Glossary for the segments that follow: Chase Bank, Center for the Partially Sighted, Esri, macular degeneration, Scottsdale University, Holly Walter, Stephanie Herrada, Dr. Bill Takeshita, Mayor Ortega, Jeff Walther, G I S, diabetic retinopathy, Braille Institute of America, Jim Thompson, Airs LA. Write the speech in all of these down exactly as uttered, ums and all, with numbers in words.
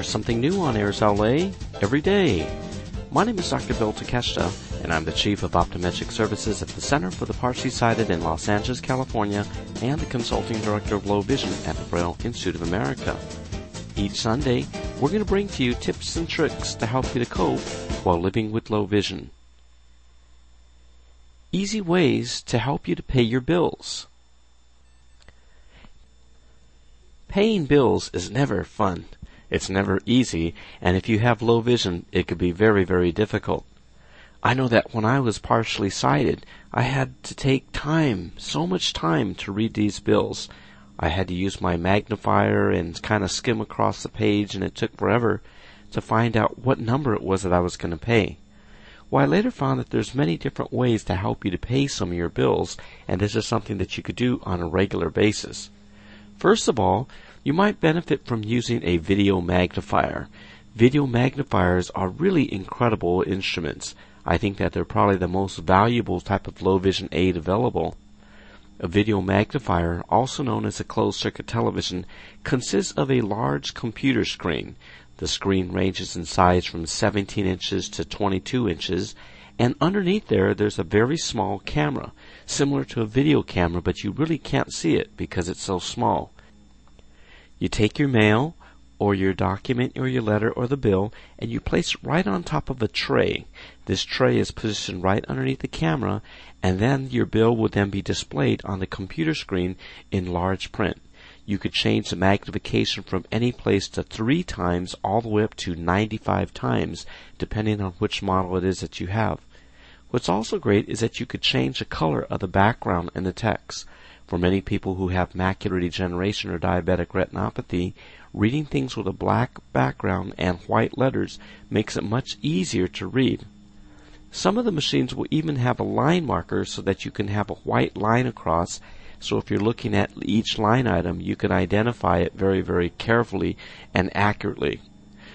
There's something new on Airs L A every day. My name is Doctor Bill Takeshita, and I'm the Chief of Optometric Services at the Center for the Partially Sighted in Los Angeles, California, and the Consulting Director of Low Vision at the Braille Institute of America. Each Sunday, we're going to bring to you tips and tricks to help you to cope while living with low vision. Easy ways to help you to pay your bills. Paying bills is never fun. It's never easy, and if you have low vision, it could be very, very difficult. I know that when I was partially sighted, I had to take time, so much time, to read these bills. I had to use my magnifier and kind of skim across the page, and it took forever to find out what number it was that I was going to pay. Well, I later found that there's many different ways to help you to pay some of your bills, and this is something that you could do on a regular basis. First of all, you might benefit from using a video magnifier. Video magnifiers are really incredible instruments. I think that they're probably the most valuable type of low vision aid available. A video magnifier, also known as a closed-circuit television, consists of a large computer screen. The screen ranges in size from seventeen inches to twenty-two inches, and underneath there, there's a very small camera, similar to a video camera, but you really can't see it because it's so small. You take your mail, or your document, or your letter, or the bill, and you place it right on top of a tray. This tray is positioned right underneath the camera, and then your bill would then be displayed on the computer screen in large print. You could change the magnification from any place to three times all the way up to ninety-five times, depending on which model it is that you have. What's also great is that you could change the color of the background and the text. For many people who have macular degeneration or diabetic retinopathy, reading things with a black background and white letters makes it much easier to read. Some of the machines will even have a line marker so that you can have a white line across, so if you're looking at each line item, you can identify it very, very carefully and accurately.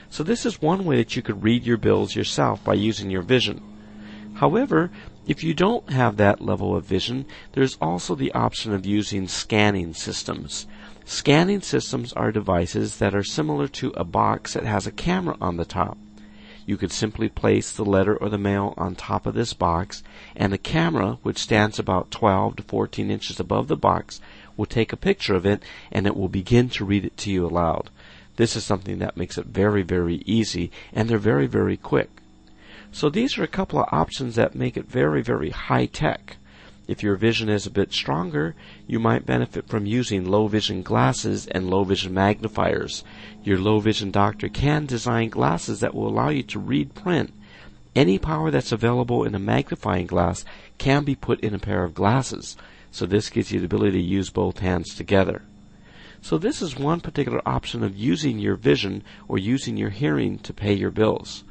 So this is one way that you could read your bills yourself by using your vision. However, if you don't have that level of vision, there's also the option of using scanning systems. Scanning systems are devices that are similar to a box that has a camera on the top. You could simply place the letter or the mail on top of this box, and the camera, which stands about twelve to fourteen inches above the box, will take a picture of it, and it will begin to read it to you aloud. This is something that makes it very, very easy, and they're very, very quick. So these are a couple of options that make it very, very high-tech. If your vision is a bit stronger, you might benefit from using low-vision glasses and low-vision magnifiers. Your low-vision doctor can design glasses that will allow you to read print. Any power that's available in a magnifying glass can be put in a pair of glasses, so this gives you the ability to use both hands together. So this is one particular option of using your vision or using your hearing to pay your bills.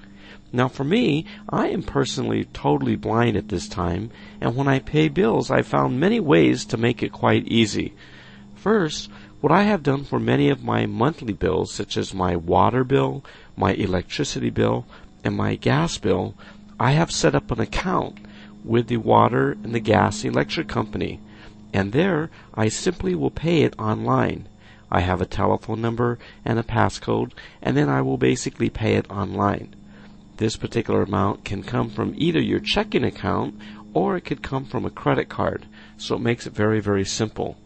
Now for me, I am personally totally blind at this time, and when I pay bills, I found many ways to make it quite easy. First, what I have done for many of my monthly bills, such as my water bill, my electricity bill, and my gas bill, I have set up an account with the water and the gas and electric company, and there I simply will pay it online. I have a telephone number and a passcode, and then I will basically pay it online. This particular amount can come from either your checking account or it could come from a credit card, so it makes it very, very simple.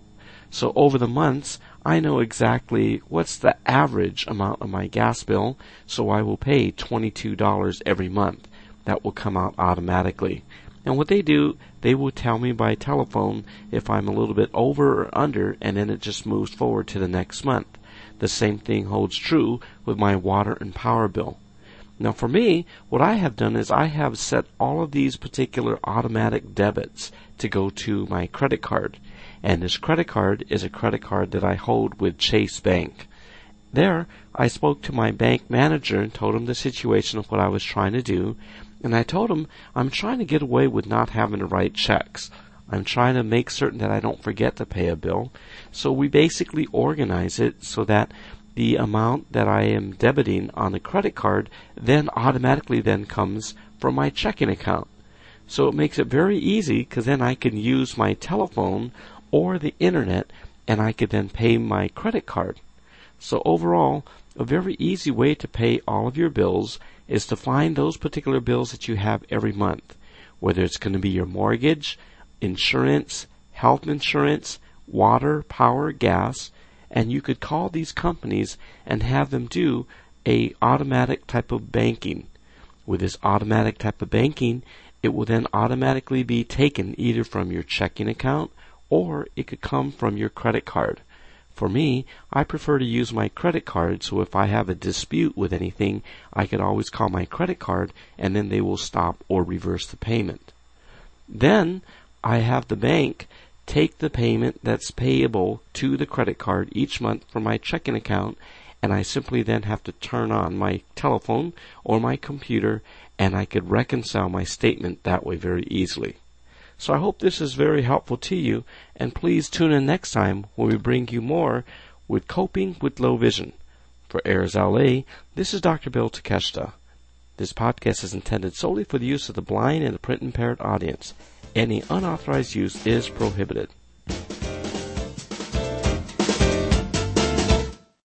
So over the months, I know exactly what's the average amount of my gas bill, so I will pay twenty-two dollars every month. That will come out automatically. And what they do, they will tell me by telephone if I'm a little bit over or under, and then it just moves forward to the next month. The same thing holds true with my water and power bill. Now for me, what I have done is I have set all of these particular automatic debits to go to my credit card. And this credit card is a credit card that I hold with Chase Bank. There, I spoke to my bank manager and told him the situation of what I was trying to do. And I told him I'm trying to get away with not having to write checks. I'm trying to make certain that I don't forget to pay a bill. So we basically organize it so that the amount that I am debiting on the credit card then automatically then comes from my checking account. So it makes it very easy because then I can use my telephone or the internet and I could then pay my credit card. So overall, A very easy way to pay all of your bills is to find those particular bills that you have every month, whether it's going to be your mortgage, insurance, health insurance, water, power, gas, and you could call these companies and have them do a automatic type of banking. With this automatic type of banking, it will then automatically be taken either from your checking account or it could come from your credit card. For me, I prefer to use my credit card, so if I have a dispute with anything, I could always call my credit card and then they will stop or reverse the payment. Then I have the bank take the payment that's payable to the credit card each month from my checking account, and I simply then have to turn on my telephone or my computer and I could reconcile my statement that way very easily. So I hope this is very helpful to you, and please tune in next time when we bring you more with Coping with Low Vision. For Airs L A, this is Doctor Bill Takeshita. This podcast is intended solely for the use of the blind and the print impaired audience. Any unauthorized use is prohibited.